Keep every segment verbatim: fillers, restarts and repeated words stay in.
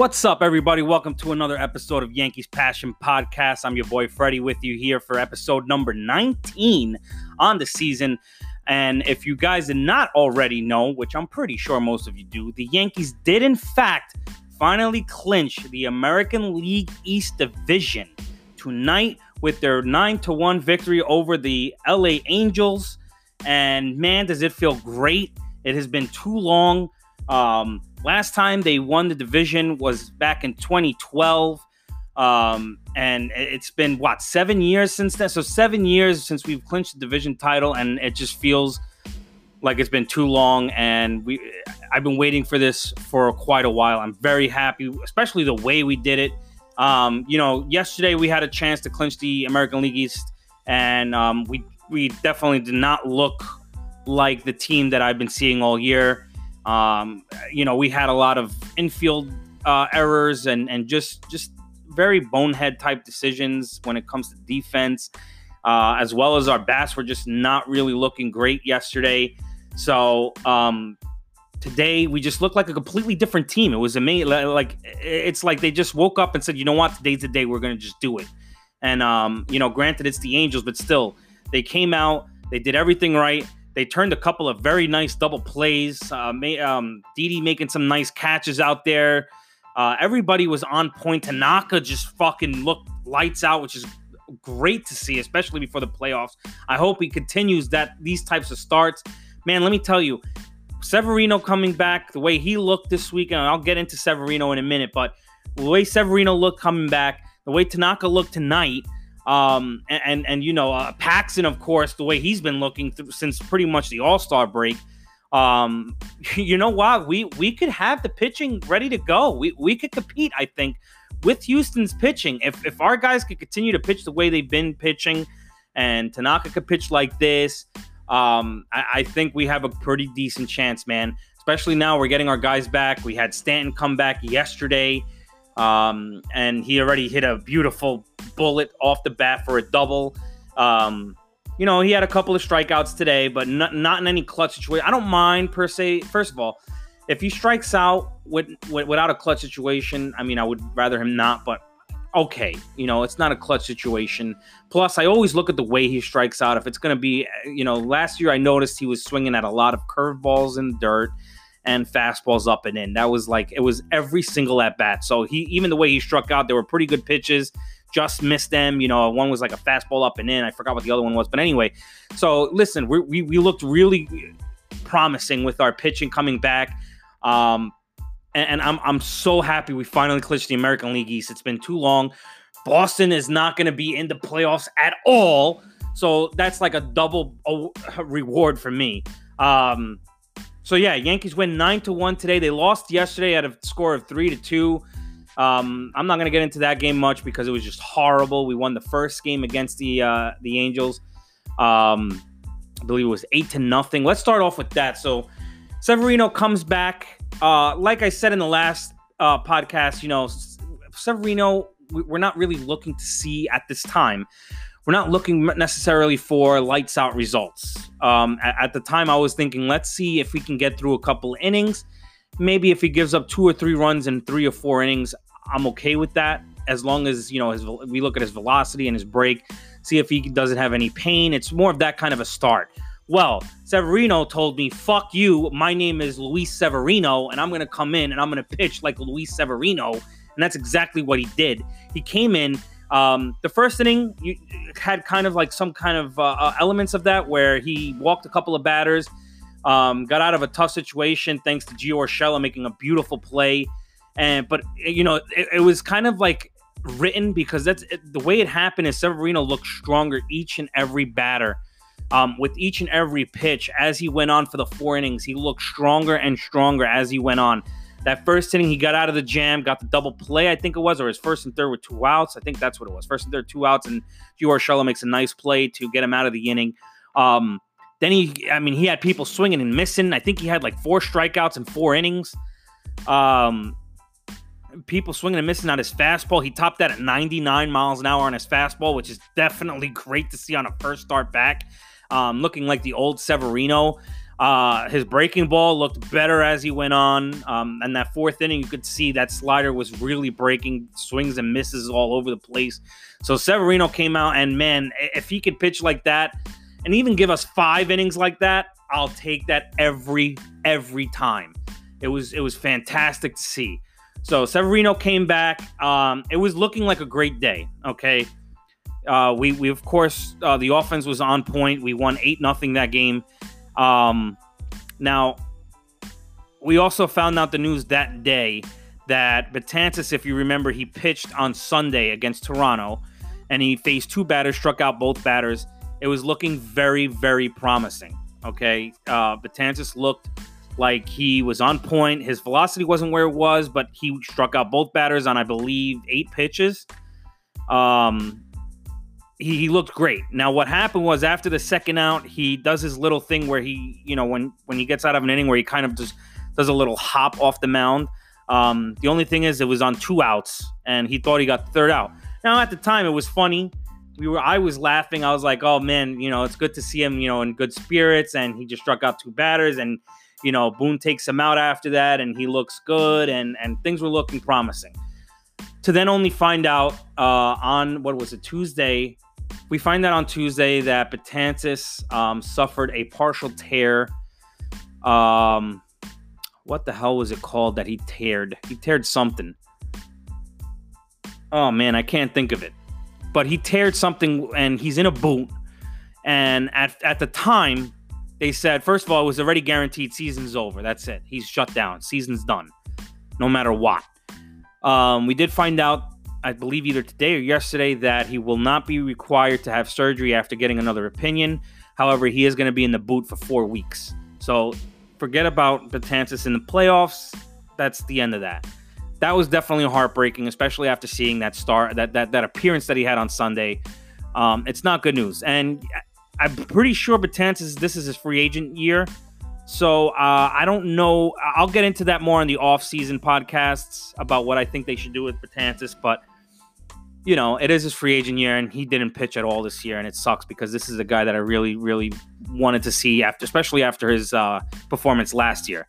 What's up, everybody? Welcome to another episode of Yankees Passion Podcast. I'm your boy Freddie with you here for episode number nineteen on the season. And if you guys did not already know, which I'm pretty sure most of you do, the Yankees did in fact finally clinch the American League East Division tonight with their nine to one victory over the L A Angels. And man, does it feel great. It has been too long. Um, last time they won the division was back in twenty twelve. Um, and it's been, what, seven years since then? So seven years since we've clinched the division title, and it just feels like it's been too long. And we, I've been waiting for this for quite a while. I'm very happy, especially the way we did it. Um, you know, yesterday we had a chance to clinch the American League East, and um, we we definitely did not look like the team that I've been seeing all year. Um, you know, we had a lot of infield uh, errors and and just just very bonehead type decisions when it comes to defense, uh, as well as our bats were just not really looking great yesterday. So um, today we just looked like a completely different team. It was amazing. Like, it's like they just woke up and said, you know what, today's the day, we're going to just do it. And, um, you know, granted, it's the Angels, but still, they came out, they did everything right. They turned a couple of very nice double plays. Uh, may, um, Didi making some nice catches out there. Uh, everybody was on point. Tanaka just fucking looked lights out, which is great to see, especially before the playoffs. I hope he continues that these types of starts. Man, let me tell you, Severino coming back, the way he looked this week, and I'll get into Severino in a minute, but the way Severino looked coming back, the way Tanaka looked tonight, um, and, and, and you know, uh, Paxton, of course, the way he's been looking through since pretty much the All-Star break. Um, you know what? We we could have the pitching ready to go. We we could compete, I think, with Houston's pitching. If if our guys could continue to pitch the way they've been pitching, and Tanaka could pitch like this, um, I, I think we have a pretty decent chance, man. Especially now we're getting our guys back. We had Stanton come back yesterday, um, and he already hit a beautiful bullet off the bat for a double. Um, You know, he had a couple of strikeouts today, but not, not in any clutch situation. I don't mind, per se. First of all, if he strikes out with, with, without a clutch situation, I mean, I would rather him not, but okay. You know, it's not a clutch situation. Plus, I always look at the way he strikes out. If it's going to be, you know, last year I noticed he was swinging at a lot of curveballs in the dirt and fastballs up and in. That was like, it was every single at-bat. So he, even the way he struck out, there were pretty good pitches. Just missed them. You know, one was like a fastball up and in. I forgot what the other one was. But anyway, so listen, we we, we looked really promising with our pitching coming back. Um, and, and I'm I'm so happy we finally clinched the American League East. It's been too long. Boston is not going to be in the playoffs at all. So that's like a double reward for me. Um, so, yeah, Yankees win nine to one today. They lost yesterday at a score of three to two. Um, I'm not going to get into that game much because it was just horrible. We won the first game against the uh, the Angels. Um, I believe it was eight to nothing. Let's start off with that. So Severino comes back. Uh, like I said in the last uh, podcast, you know, Severino, we're not really looking to see at this time. We're not looking necessarily for lights out results. Um, at, at the time, I was thinking, let's see if we can get through a couple innings. Maybe if he gives up two or three runs in three or four innings, I'm okay with that. As long as, you know, his, we look at his velocity and his break, see if he doesn't have any pain. It's more of that kind of a start. Well, Severino told me, fuck you. My name is Luis Severino, and I'm going to come in and I'm going to pitch like Luis Severino. And that's exactly what he did. He came in. Um, the first inning you had kind of like some kind of uh, elements of that where he walked a couple of batters. Um, got out of a tough situation thanks to Gio Urshela making a beautiful play. And but, you know, it, it was kind of like written because that's it, the way it happened is Severino looked stronger each and every batter. Um, with each and every pitch, as he went on for the four innings, he looked stronger and stronger as he went on. That first inning, he got out of the jam, got the double play, I think it was, or his first and third were two outs. I think that's what it was. First and third, two outs, and Gio Urshela makes a nice play to get him out of the inning. Um... Then he, I mean, he had people swinging and missing. I think he had like four strikeouts in four innings. Um, people swinging and missing on his fastball. He topped that at ninety-nine miles an hour on his fastball, which is definitely great to see on a first start back. Um, looking like the old Severino. Uh, his breaking ball looked better as he went on. Um, and that fourth inning, you could see that slider was really breaking, swings and misses all over the place. So Severino came out, and man, if he could pitch like that and even give us five innings like that, I'll take that every, every time. It was, it was fantastic to see. So Severino came back. Um, it was looking like a great day. Okay. Uh, we, we, of course, uh, the offense was on point. We won eight, nothing that game. Um, now we also found out the news that day that Betances, if you remember, he pitched on Sunday against Toronto and he faced two batters, struck out both batters. It was looking very, very promising. Okay. Uh, Betances looked like he was on point. His velocity wasn't where it was, but he struck out both batters on, I believe, eight pitches. Um, he, he looked great. Now, what happened was after the second out, he does his little thing where he, you know, when, when he gets out of an inning where he kind of just does a little hop off the mound. Um, the only thing is it was on two outs, and he thought he got the third out. Now, at the time, it was funny. We were, I was laughing. I was like, oh, man, you know, it's good to see him, you know, in good spirits, and he just struck out two batters, and you know, Boone takes him out after that, and he looks good, and, and things were looking promising. To then only find out uh, on, what was it, Tuesday? We find out on Tuesday that Betances um, suffered a partial tear. Um, what the hell was it called that he teared? He teared something. Oh, man, I can't think of it. But he teared something, and he's in a boot. And at at the time, they said, first of all, it was already guaranteed season's over. That's it. He's shut down. Season's done, no matter what. Um, we did find out, I believe either today or yesterday, that he will not be required to have surgery after getting another opinion. However, he is going to be in the boot for four weeks. So forget about Betances in the playoffs. That's the end of that. That was definitely heartbreaking, especially after seeing that star, that that that appearance that he had on Sunday. Um, it's not good news. And I'm pretty sure Betances, this is his free agent year. So uh, I don't know. I'll get into that more on the off-season podcasts about what I think they should do with Betances. But, you know, it is his free agent year, and he didn't pitch at all this year. And it sucks because this is a guy that I really, really wanted to see, after, especially after his uh, performance last year.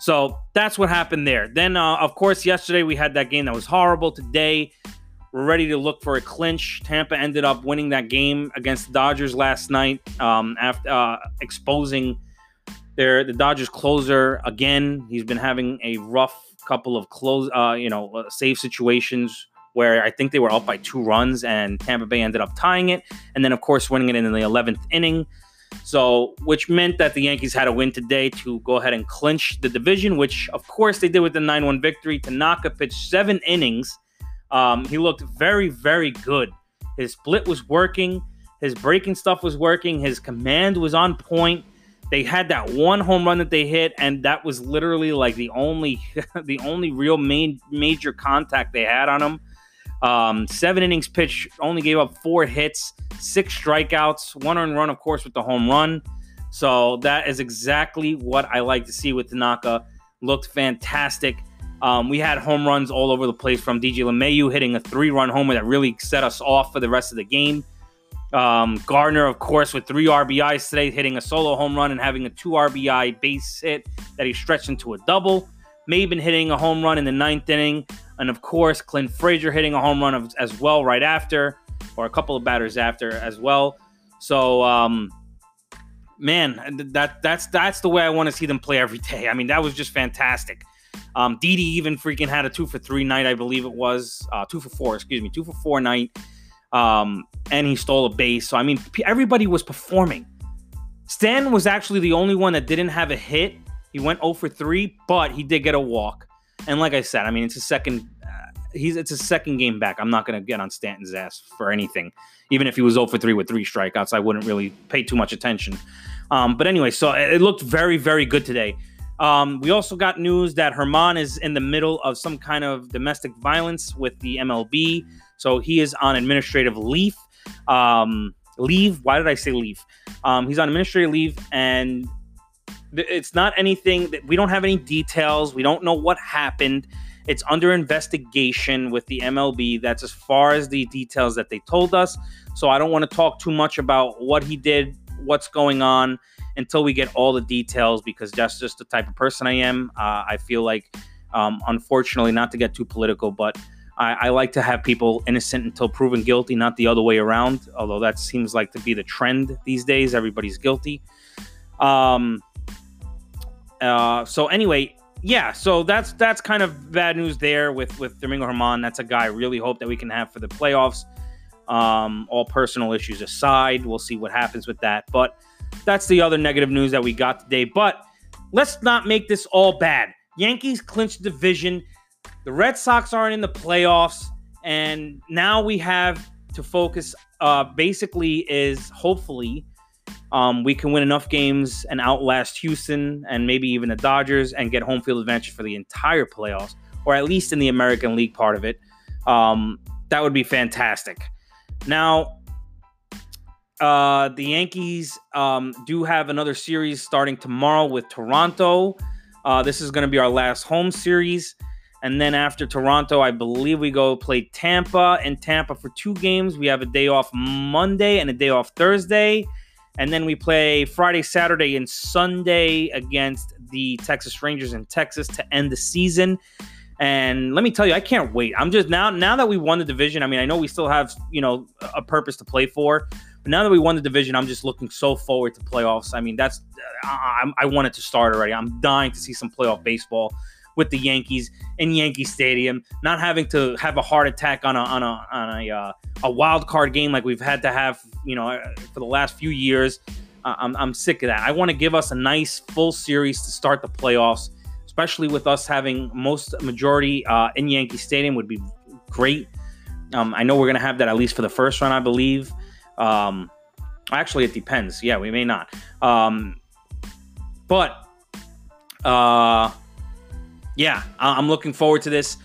So that's what happened there. Then, uh, of course, yesterday we had that game that was horrible. Today, we're ready to look for a clinch. Tampa ended up winning that game against the Dodgers last night um, after uh, exposing their the Dodgers closer again. He's been having a rough couple of close, uh, you know, save situations where I think they were up by two runs and Tampa Bay ended up tying it, and then of course winning it in the eleventh inning. So, which meant that the Yankees had a win today to go ahead and clinch the division, which of course they did with the nine one victory. Tanaka pitched seven innings. Um, he looked very, very good. His split was working. His breaking stuff was working. His command was on point. They had that one home run that they hit, and that was literally like the only the only real main major contact they had on him. Um, seven innings pitch, only gave up four hits, six strikeouts, one earned run, of course, with the home run. So that is exactly what I like to see with Tanaka. Looked fantastic. Um, we had home runs all over the place from D J LeMahieu hitting a three-run homer that really set us off for the rest of the game. Um, Gardner, of course, with three R B Is today, hitting a solo home run and having a two R B I base hit that he stretched into a double. Maybin hitting a home run in the ninth inning. And, of course, Clint Frazier hitting a home run of, as well right after, or a couple of batters after as well. So, um, man, that that's that's the way I want to see them play every day. I mean, that was just fantastic. Um, Didi even freaking had a two for three night, I believe it was. Uh, two for four, excuse me, two for four night. Um, and he stole a base. So, I mean, everybody was performing. Stan was actually the only one that didn't have a hit. He went oh for three, but he did get a walk. And like I said, I mean, it's his second, uh, he's, it's his second game back. I'm not going to get on Stanton's ass for anything. Even if he was oh for three with three strikeouts, I wouldn't really pay too much attention. Um, but anyway, so it looked very, very good today. Um, we also got news that German is in the middle of some kind of domestic violence with the M L B. So he is on administrative leave. Um, leave. Why did I say leave? Um, he's on administrative leave, and th- it's not anything that we don't have any details. We don't know what happened. It's under investigation with the M L B. That's as far as the details that they told us. So I don't want to talk too much about what he did, what's going on until we get all the details, because that's just the type of person I am. Uh, I feel like, um, unfortunately, not to get too political, but I, I like to have people innocent until proven guilty, not the other way around. Although that seems like to be the trend these days. Everybody's guilty. Um, uh, so anyway, yeah, so that's that's kind of bad news there with, with Domingo German. That's a guy I really hope that we can have for the playoffs. Um, all personal issues aside, we'll see what happens with that. But that's the other negative news that we got today. But let's not make this all bad. Yankees clinched the division. The Red Sox aren't in the playoffs. And now we have to focus, uh, basically, is hopefully um, we can win enough games and outlast Houston and maybe even the Dodgers and get home field advantage for the entire playoffs, or at least in the American League part of it. Um, that would be fantastic. Now, uh, the Yankees um, do have another series starting tomorrow with Toronto. Uh, this is going to be our last home series. And then after Toronto, I believe we go play Tampa and Tampa for two games. We have a day off Monday and a day off Thursday. And then we play Friday, Saturday, and Sunday against the Texas Rangers in Texas to end the season. And let me tell you, I can't wait. I'm just now, now that we won the division. I mean, I know we still have, you know, a purpose to play for, but now that we won the division, I'm just looking so forward to playoffs. I mean, that's, I, I want it to start already. I'm dying to see some playoff baseball with the Yankees in Yankee Stadium, not having to have a heart attack on a, on a, on a, uh, a wild card game like we've had to have, you know, for the last few years. Uh, I'm, I'm sick of that. I want to give us a nice full series to start the playoffs. Especially with us having most majority uh, in Yankee Stadium would be great. Um, I know we're going to have that at least for the first run, I believe. Um, actually, it depends. Yeah, we may not. Um, but, uh, yeah, I- I'm looking forward to this.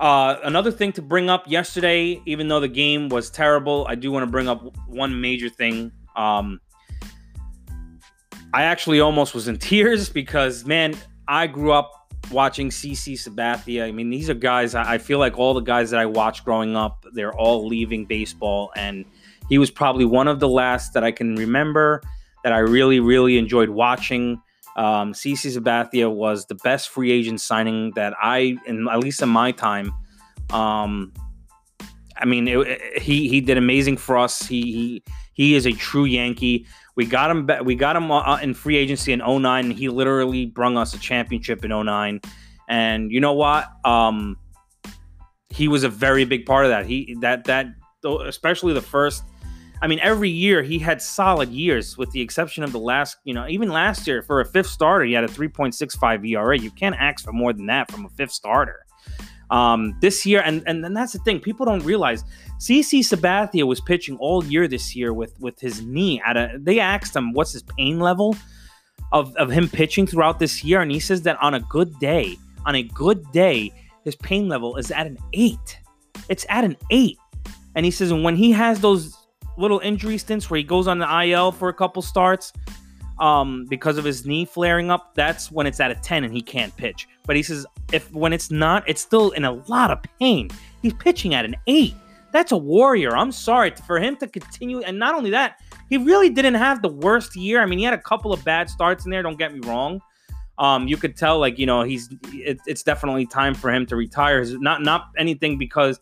Uh, another thing to bring up yesterday, even though the game was terrible, I do want to bring up one major thing. Um, I actually almost was in tears because, man, I grew up watching C C Sabathia. I mean, these are guys, I feel like all the guys that I watched growing up, they're all leaving baseball. And he was probably one of the last that I can remember that I really, really enjoyed watching. Um, C C Sabathia was the best free agent signing that I, in, at least in my time. Um, I mean, it, it, he he did amazing for us. He, he he is a true Yankee. We got him. We got him in free agency in oh nine, and he literally brung us a championship in oh nine. And you know what? Um, he was a very big part of that. He that that especially the first. I mean, every year he had solid years, with the exception of the last. You know, even last year for a fifth starter, he had a three point six five E R A. You can't ask for more than that from a fifth starter. Um, this year, and, and and that's the thing, people don't realize C C Sabathia was pitching all year this year with with his knee at a. They asked him what's his pain level of of him pitching throughout this year, and he says that on a good day, on a good day, his pain level is at an eight. It's at an eight, and he says, and when he has those little injury stints where he goes on the I L for a couple starts, um, because of his knee flaring up, that's when it's at a ten and he can't pitch. But he says, if when it's not, it's still in a lot of pain. He's pitching at an eight. That's a warrior. I'm sorry for him to continue. And not only that, he really didn't have the worst year. I mean, he had a couple of bad starts in there. Don't get me wrong. Um, you could tell, like, you know, he's it, it's definitely time for him to retire. It's not not anything because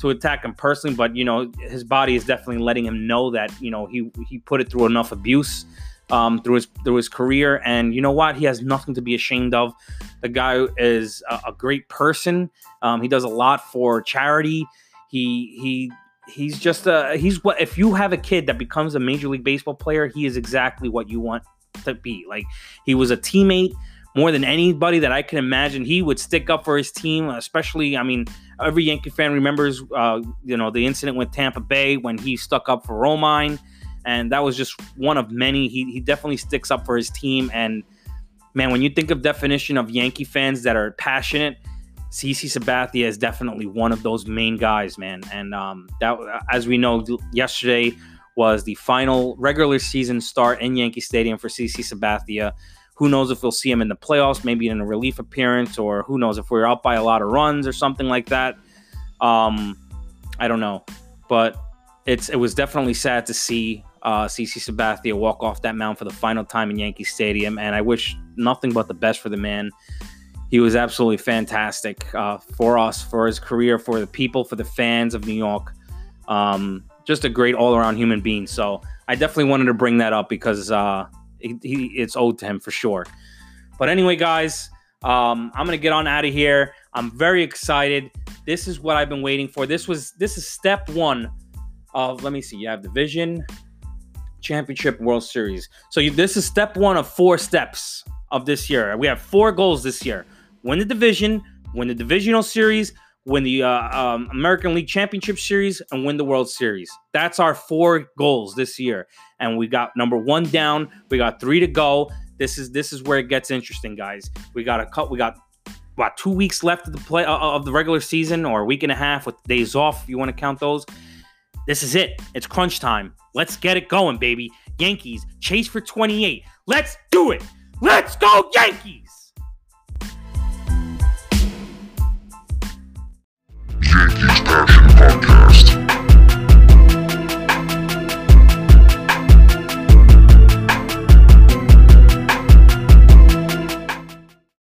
to attack him personally, but you know, his body is definitely letting him know that, you know, he he put it through enough abuse. Um, through his through his career, and you know what? He has nothing to be ashamed of. The guy is a, a great person. Um, he does a lot for charity. He he he's just a he's what if you have a kid that becomes a Major League Baseball player, he is exactly what you want to be. Like, he was a teammate more than anybody that I can imagine. He would stick up for his team, especially. I mean, every Yankee fan remembers, uh, you know, the incident with Tampa Bay when he stuck up for Romine. And that was just one of many. He he definitely sticks up for his team. And, man, when you think of definition of Yankee fans that are passionate, C C Sabathia is definitely one of those main guys, man. And um, that, as we know, yesterday was the final regular season start in Yankee Stadium for C C Sabathia. Who knows if we'll see him in the playoffs, maybe in a relief appearance, or who knows if we're out by a lot of runs or something like that. Um, I don't know. But it's it was definitely sad to see. uh, C C Sabathia walk off that mound for the final time in Yankee Stadium, and I wish nothing but the best for the man. He was absolutely fantastic uh, for us, for his career, for the people, for the fans of New York. Um, just a great all-around human being. So I definitely wanted to bring that up because uh, he, he, it's owed to him for sure. But anyway, guys, um, I'm going to get on out of here. I'm very excited. This is what I've been waiting for. This was this is step one of, let me see, you have division, championship, World Series. So you, this is step one of four steps of this year. We have four goals this year. Win the division, win the divisional series, win the uh, um, American League Championship Series, and win the World Series. That's our four goals this year. And we got number one down. We got three to go. This is this is where it gets interesting, guys. We got a cut. We got about two weeks left of the play uh, of the regular season, or a week and a half with days off, if you want to count those. This is it. It's crunch time. Let's get it going, baby. Yankees, chase for twenty-eight. Let's do it. Let's go, Yankees!